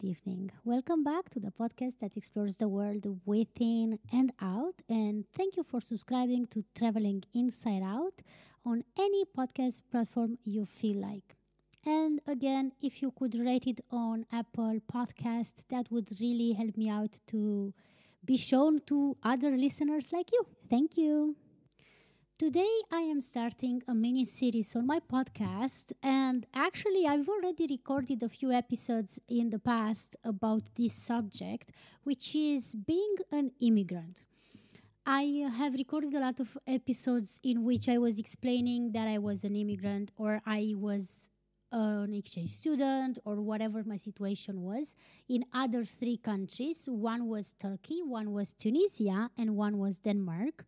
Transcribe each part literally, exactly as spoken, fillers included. good evening. Welcome back to the podcast that explores the world within and out. And thank you for subscribing to Traveling Inside Out on any podcast platform you feel like. And again, if you could rate it on Apple Podcast, that would really help me out to be shown to other listeners like you. Thank you. Today I am starting a mini series on my podcast, and actually I've already recorded a few episodes in the past about this subject, which is being an immigrant. I have recorded a lot of episodes in which I was explaining that I was an immigrant or I was an exchange student or whatever my situation was in other three countries. One was Turkey, one was Tunisia, and one was Denmark.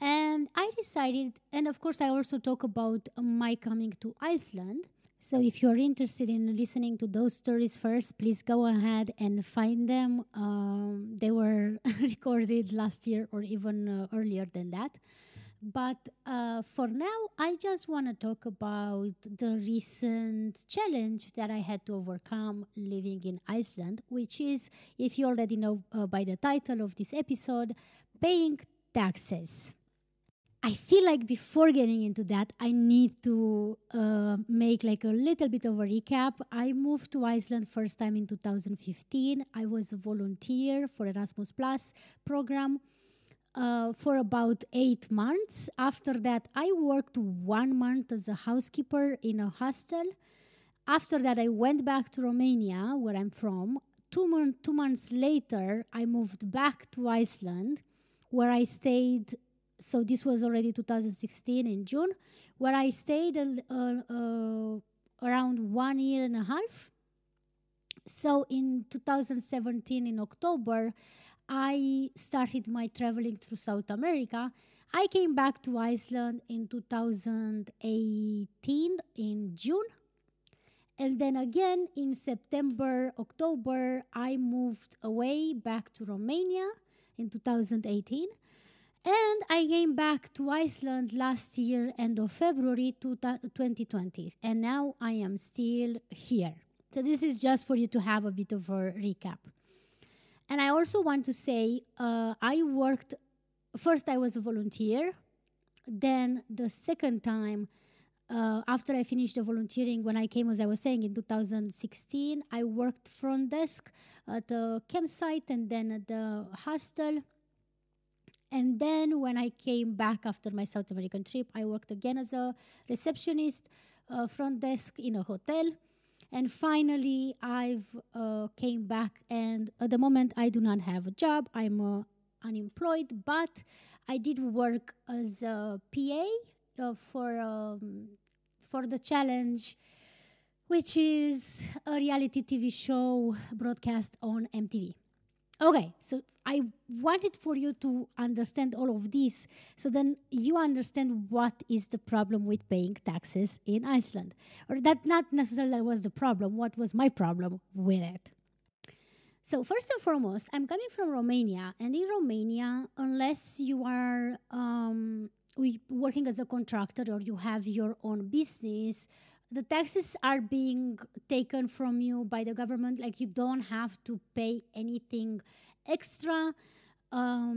And I decided, and of course I also talk about my coming to Iceland. So if you're interested in listening to those stories first, please go ahead and find them. Um, they were recorded last year or even uh, earlier than that. But uh, for now, I just want to talk about the recent challenge that I had to overcome living in Iceland, which is, if you already know uh, by the title of this episode, paying taxes. I feel like before getting into that, I need to uh, make like a little bit of a recap. I moved to Iceland first time in two thousand fifteen. I was a volunteer for Erasmus Plus program uh, for about eight months. After that, I worked one month as a housekeeper in a hostel. After that, I went back to Romania, where I'm from. Two, mon- two months later, I moved back to Iceland, where I stayed, so this was already two thousand sixteen in June, where I stayed uh, uh, around one year and a half. So in two thousand seventeen, in October, I started my traveling through South America. I came back to Iceland in two thousand eighteen in June. And then again, in September, October, I moved away back to Romania in two thousand eighteen, and I came back to Iceland last year, end of February twenty twenty, and now I am still here. So this is just for you to have a bit of a recap. And I also want to say, uh, I worked, first I was a volunteer, then the second time, Uh, after I finished the volunteering, when I came, as I was saying, in two thousand sixteen, I worked front desk at the campsite and then at the hostel. And then when I came back after my South American trip, I worked again as a receptionist, uh, front desk in a hotel. And finally, I've uh, came back, and at the moment, I do not have a job. I'm uh, unemployed, but I did work as a P A, Uh, for um, for the challenge, which is a reality T V show broadcast on M T V. Okay, so I wanted for you to understand all of this, so then you understand what is the problem with paying taxes in Iceland. Or that not necessarily was the problem, what was my problem with it. So first and foremost, I'm coming from Romania, and in Romania, unless you are... Um, We working as a contractor or you have your own business, the taxes are being taken from you by the government. Like, you don't have to pay anything extra. Um,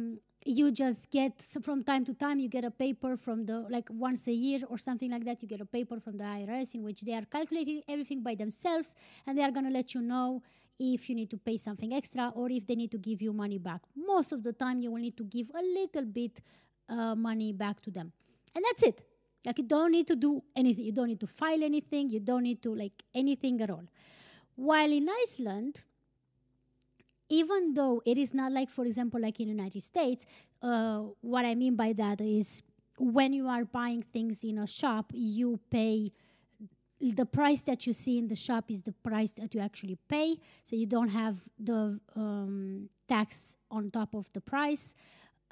you just get, so from time to time, you get a paper from the, like once a year or something like that, you get a paper from the I R S in which they are calculating everything by themselves, and they are going to let you know if you need to pay something extra or if they need to give you money back. Most of the time, you will need to give a little bit Uh, money back to them. And that's it. Like, you don't need to do anything. You don't need to file anything. You don't need to, like, anything at all. While in Iceland, even though it is not like, for example, like in the United States, uh, what I mean by that is when you are buying things in a shop, you pay the price that you see in the shop is the price that you actually pay. So you don't have the um, tax on top of the price.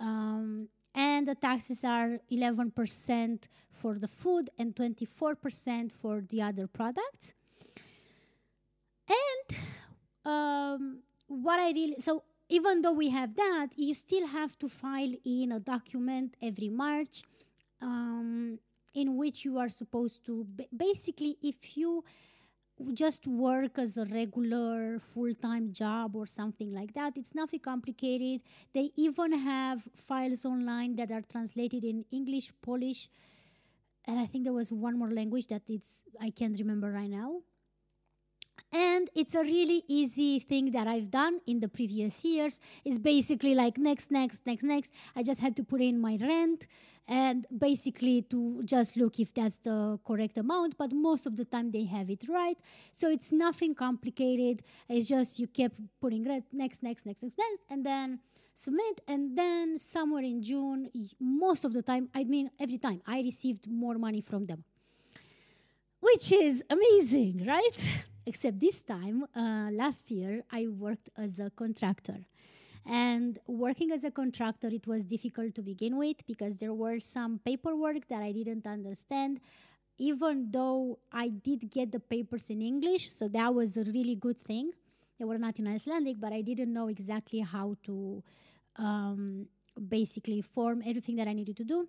Um, And the taxes are eleven percent for the food and twenty-four percent for the other products. And um, what I really, so even though we have that, you still have to file in a document every March um, in which you are supposed to, b- basically if you just work as a regular full-time job or something like that. It's nothing complicated. They even have files online that are translated in English, Polish, and I think there was one more language that it's I can't remember right now. And it's a really easy thing that I've done in the previous years. It's basically like next, next, next, next. I just had to put in my rent and basically to just look if that's the correct amount. But most of the time they have it right. So it's nothing complicated. It's just you kept putting rent, next, next, next, next, next, and then submit. And then somewhere in June, most of the time, I mean, every time, I received more money from them, which is amazing, right? Except this time, uh, last year, I worked as a contractor. And working as a contractor, it was difficult to begin with because there were some paperwork that I didn't understand, even though I did get the papers in English, so that was a really good thing. They were not in Icelandic, but I didn't know exactly how to um, basically form everything that I needed to do.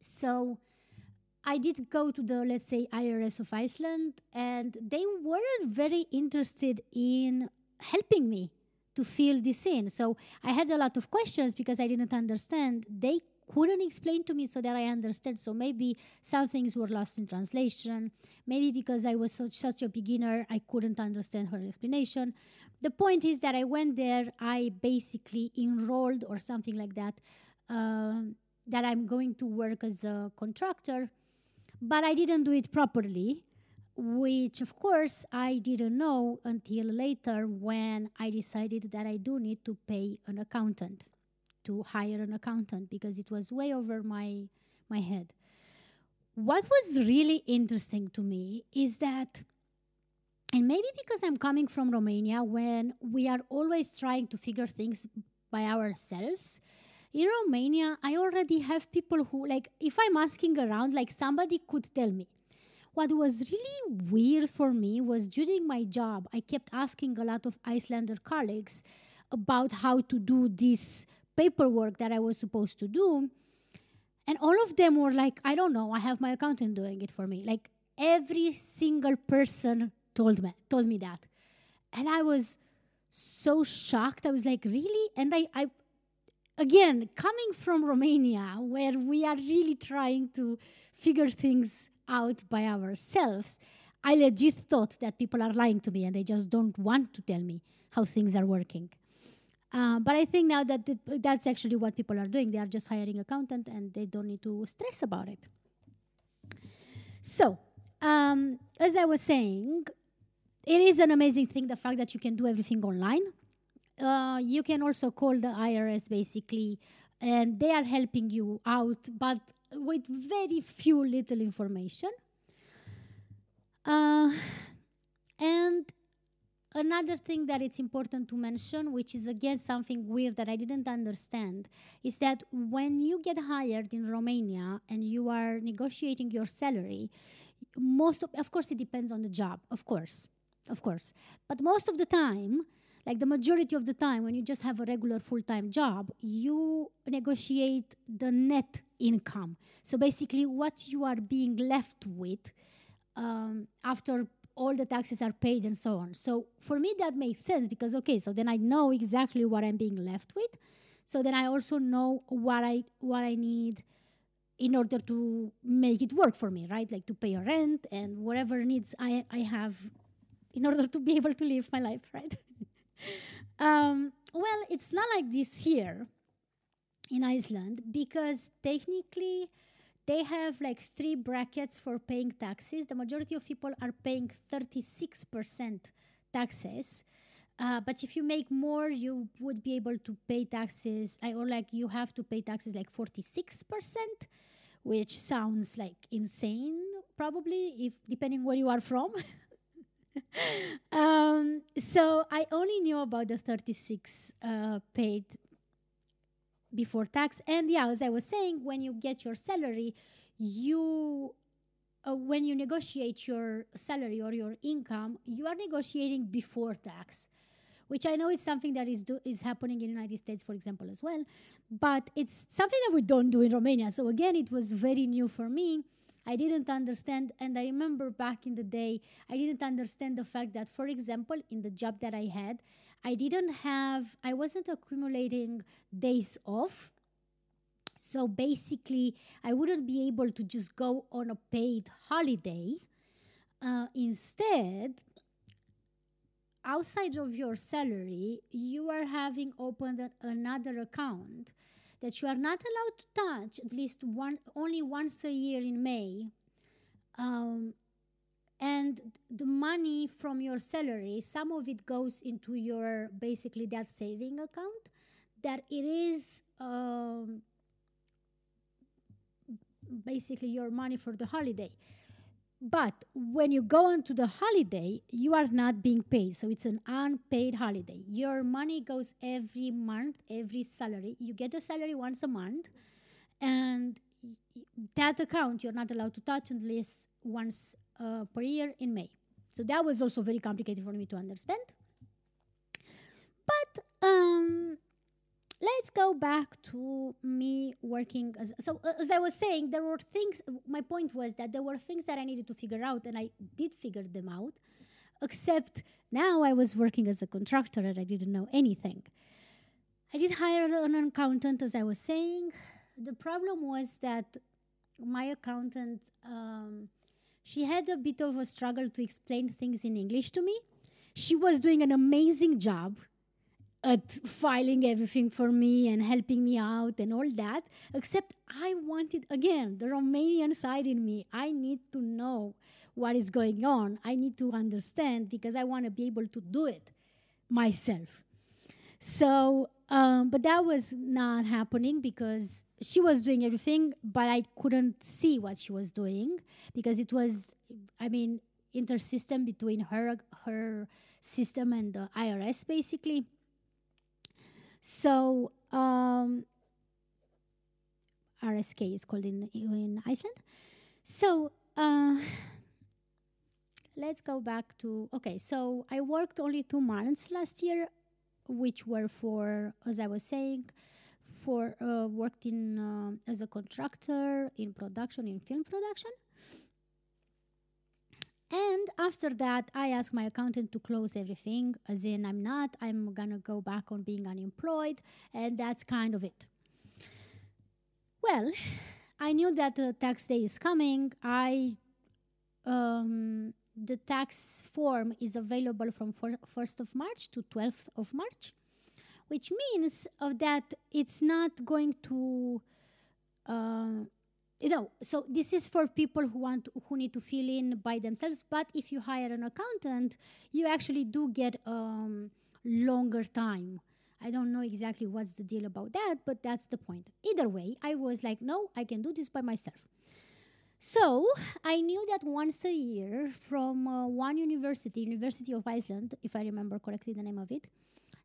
So I did go to the, let's say, I R S of Iceland, and they weren't very interested in helping me to fill this in. So I had a lot of questions because I didn't understand. They couldn't explain to me so that I understood. So maybe some things were lost in translation. Maybe because I was such, such a beginner, I couldn't understand her explanation. The point is that I went there, I basically enrolled or something like that, uh, that I'm going to work as a contractor. But I didn't do it properly, which, of course, I didn't know until later when I decided that I do need to pay an accountant, to hire an accountant, because it was way over my, my head. What was really interesting to me is that, and maybe because I'm coming from Romania, when we are always trying to figure things by ourselves, in Romania, I already have people who, like, if I'm asking around, like, somebody could tell me. What was really weird for me was during my job, I kept asking a lot of Icelander colleagues about how to do this paperwork that I was supposed to do. And all of them were like, I don't know, I have my accountant doing it for me. Like, every single person told me, told me that. And I was so shocked. I was like, really? And I... I Again, coming from Romania, where we are really trying to figure things out by ourselves, I legit thought that people are lying to me and they just don't want to tell me how things are working. Uh, but I think now that the, that's actually what people are doing. They are just hiring an accountant and they don't need to stress about it. So, um, as I was saying, it is an amazing thing, the fact that you can do everything online. Uh, you can also call the I R S, basically, and they are helping you out, but with very few little information. Uh, and another thing that it's important to mention, which is, again, something weird that I didn't understand, is that when you get hired in Romania and you are negotiating your salary, most of, of course, it depends on the job, of course, of course. But most of the time, like the majority of the time, when you just have a regular full-time job, you negotiate the net income. So basically what you are being left with um, after all the taxes are paid and so on. So for me, that makes sense because, okay, so then I know exactly what I'm being left with. So then I also know what I, what I need in order to make it work for me, right? Like to pay a rent and whatever needs I, I have in order to be able to live my life, right? Um, well, it's not like this here in Iceland because technically they have like three brackets for paying taxes. The majority of people are paying thirty-six percent taxes. Uh, but if you make more, you would be able to pay taxes like, or like you have to pay taxes like forty-six percent, which sounds like insane probably if depending where you are from. um, so I only knew about the thirty-six uh, paid before tax. And yeah, as I was saying, when you get your salary, you, uh, when you negotiate your salary or your income, you are negotiating before tax, which I know it's something that is, do is happening in the United States, for example, as well. But it's something that we don't do in Romania. So again, it was very new for me. I didn't understand, and I remember back in the day, I didn't understand the fact that, for example, in the job that I had, I didn't have, I wasn't accumulating days off. So basically, I wouldn't be able to just go on a paid holiday. Uh, instead, outside of your salary, you are having opened a, another account that you are not allowed to touch, at least one, only once a year in May. Um, and the money from your salary, some of it goes into your, basically, that saving account, that it is um, basically your money for the holiday. But when you go on to the holiday, you are not being paid. So it's an unpaid holiday. Your money goes every month, every salary. You get a salary once a month. And that account you're not allowed to touch unless once uh, per year in May. So that was also very complicated for me to understand. But um, let's go back to me working. As, so uh, as I was saying, there were things, my point was that there were things that I needed to figure out, and I did figure them out, except now I was working as a contractor and I didn't know anything. I did hire an accountant, as I was saying. The problem was that my accountant, um, she had a bit of a struggle to explain things in English to me. She was doing an amazing job at filing everything for me and helping me out and all that, except I wanted, again, the Romanian side in me. I need to know what is going on. I need to understand because I want to be able to do it myself. So, um, but that was not happening because she was doing everything, but I couldn't see what she was doing because it was, I mean, intersystem between her, her system and the I R S, basically. So, um, R S K is called in, in Iceland. So, uh, let's go back to, okay, so I worked only two months last year, which were for, as I was saying, for uh, worked in um, as a contractor in production, in film production. And after that, I asked my accountant to close everything, as in I'm not, I'm going to go back on being unemployed, and that's kind of it. Well, I knew that the tax day is coming. I, um, the tax form is available from first of March to twelfth of March, which means uh, that it's not going to... Uh, You know, so this is for people who want to, who need to fill in by themselves. But if you hire an accountant, you actually do get um, longer time. I don't know exactly what's the deal about that, but that's the point. Either way, I was like, no, I can do this by myself. So I knew that once a year from uh, one university, University of Iceland, if I remember correctly the name of it,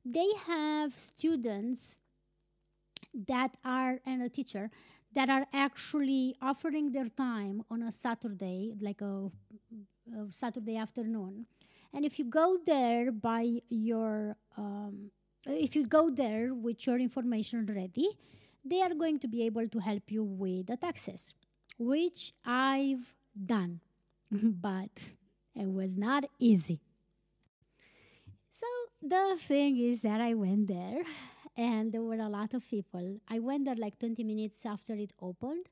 they have students that are, and a teacher, that are actually offering their time on a Saturday, like a, a Saturday afternoon. And if you go there by your, um, if you go there with your information ready, they are going to be able to help you with the taxes, which I've done, but it was not easy. So the thing is that I went there, and there were a lot of people. I went there like twenty minutes after it opened.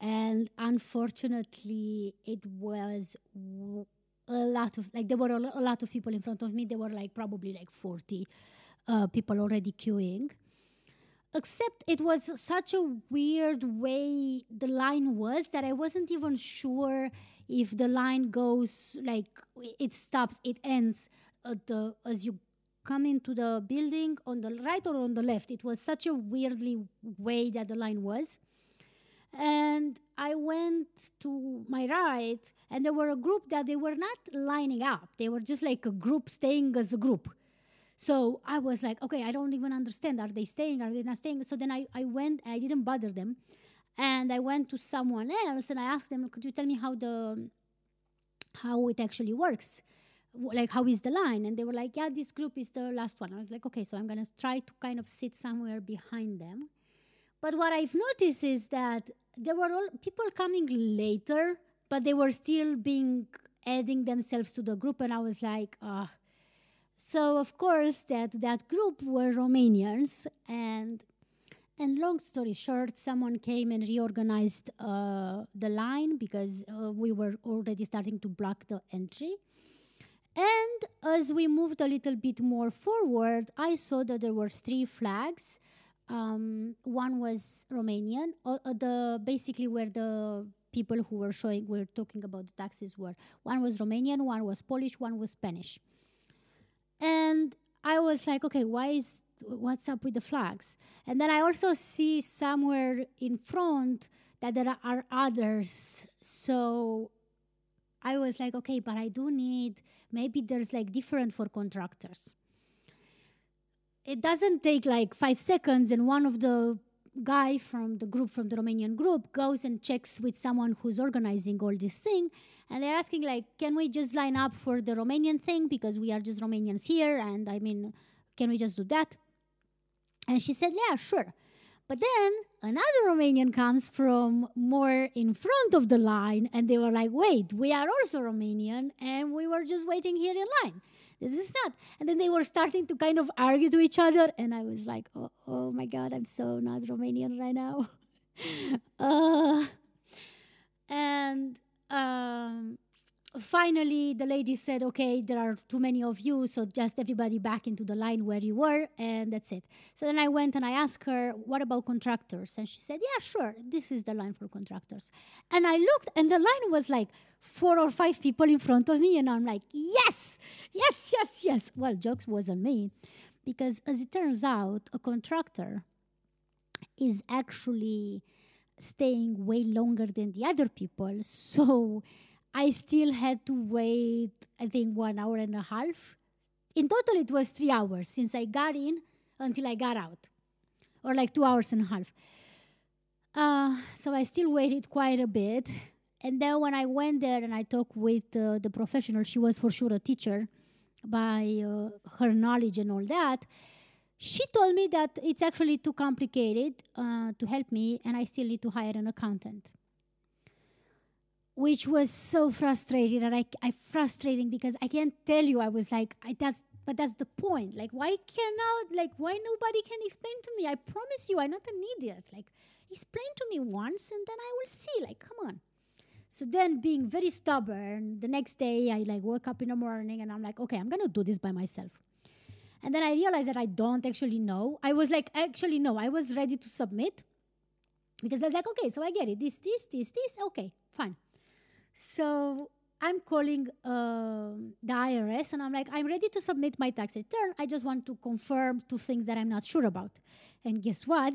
And unfortunately, it was w a lot of, like there were a, a lot of people in front of me. There were like probably like forty uh, people already queuing. Except it was such a weird way the line was that I wasn't even sure if the line goes, like it stops, it ends at the, as you come into the building on the right or on the left. It was such a weirdly way that the line was. And I went to my right, and there were a group that they were not lining up. They were just like a group staying as a group. So I was like, okay, I don't even understand. Are they staying? Are they not staying? So then I, I went, and I didn't bother them. And I went to someone else, and I asked them, could you tell me how the how it actually works? Like, how is the line? And they were like, yeah, this group is the last one. I was like, okay, so I'm going to try to kind of sit somewhere behind them, But what I've noticed is that there were all people coming later, but they were still being adding themselves to the group, and I was like, ah. Oh. So of course that that group were Romanians, and and long story short, someone came and reorganized uh, the line because uh, we were already starting to block the entry. And as we moved a little bit more forward, I saw that there were three flags. Um, one was Romanian, uh, the basically where the people who were showing, we were talking about the taxes were. One was Romanian, one was Polish, one was Spanish. And I was like, okay, why is, what's up with the flags? And then I also see somewhere in front that there are others. So I was like, okay, but I do need, maybe there's like different for contractors. It doesn't take like five seconds and one of the guy from the group, from the Romanian group, goes and checks with someone who's organizing all this thing, and they're asking like, can we just line up for the Romanian thing because we are just Romanians here, and I mean, can we just do that? And she said, yeah, sure. But then another Romanian comes from more in front of the line, and they were like, wait, we are also Romanian, and we were just waiting here in line. This is not. And then they were starting to kind of argue to each other, and I was like, oh, oh my God, I'm so not Romanian right now. uh, and um, finally, the lady said, okay, there are too many of you, so just everybody back into the line where you were, and that's it. So then I went and I asked her, what about contractors? And she said, yeah, sure, this is the line for contractors. And I looked, and the line was like four or five people in front of me, and I'm like, yes, yes, yes, yes. Well, jokes was on me, because as it turns out, a contractor is actually staying way longer than the other people, so I still had to wait, I think, one hour and a half. In total, it was three hours since I got in until I got out, or like two hours and a half. Uh, so I still waited quite a bit. And then when I went there and I talked with uh, the professional, she was for sure a teacher by uh, her knowledge and all that. She told me that it's actually too complicated uh, to help me, and I still need to hire an accountant, which was so frustrating. And I, I frustrating because I can't tell you. I was like, I, that's, but that's the point. Like, why cannot, like, why nobody can explain to me? I promise you, I'm not an idiot. Like, explain to me once, and then I will see. Like, come on. So then being very stubborn, the next day I like woke up in the morning and I'm like, okay, I'm going to do this by myself. And then I realized that I don't actually know. I was like, actually, no, I was ready to submit because I was like, okay, so I get it. This, this, this, this. Okay, fine. So I'm calling uh, the I R S and I'm like, I'm ready to submit my tax return. I just want to confirm two things that I'm not sure about. And guess what?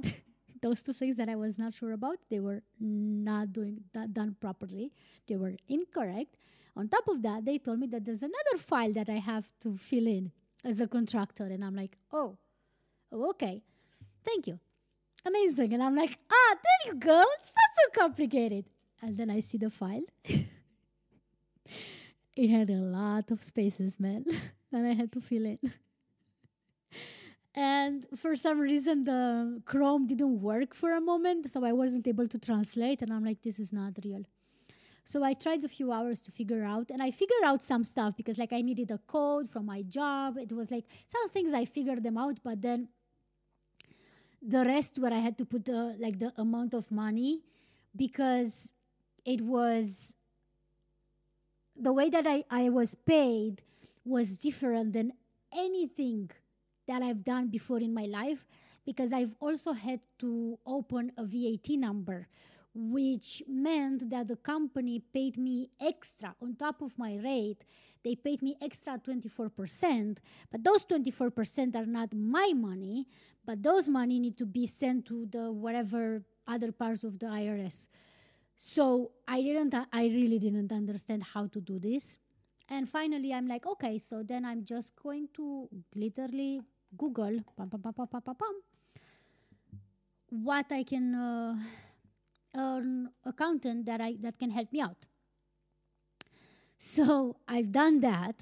Those two things that I was not sure about, they were not doing that done properly. They were incorrect. On top of that, they told me that there's another file that I have to fill in as a contractor. And I'm like, oh, oh okay. Thank you. Amazing. And I'm like, ah, there you go. It's not so complicated. And then I see the file. It had a lot of spaces, man. And I had to fill in. And for some reason, the Chrome didn't work for a moment, so I wasn't able to translate, and I'm like, this is not real. So I tried a few hours to figure out, and I figured out some stuff, because like I needed a code from my job. It was like, some things I figured them out, but then the rest where I had to put the, like the amount of money, because it was, the way that I, I was paid was different than anything that I've done before in my life, because I've also had to open a V A T number, which meant that the company paid me extra on top of my rate. They paid me extra twenty-four percent, but those twenty-four percent are not my money, but those money need to be sent to the whatever other parts of the I R S. So I didn't, I really didn't understand how to do this. And finally, I'm like, okay, so then I'm just going to literally Google pam, pam, pam, pam, pam, pam, pam, what I can uh, earn accountant that I that can help me out. So I've done that,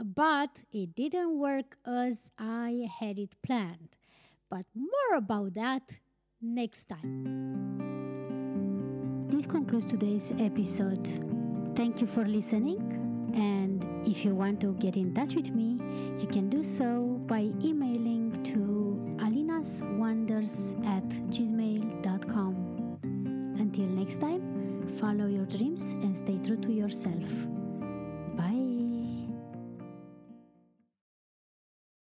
but it didn't work as I had it planned. But more about that next time. This concludes today's episode. Thank you for listening, and if you want to get in touch with me, you can do so by emailing to alinaswonders at gmail dot com. Until next time, follow your dreams and stay true to yourself.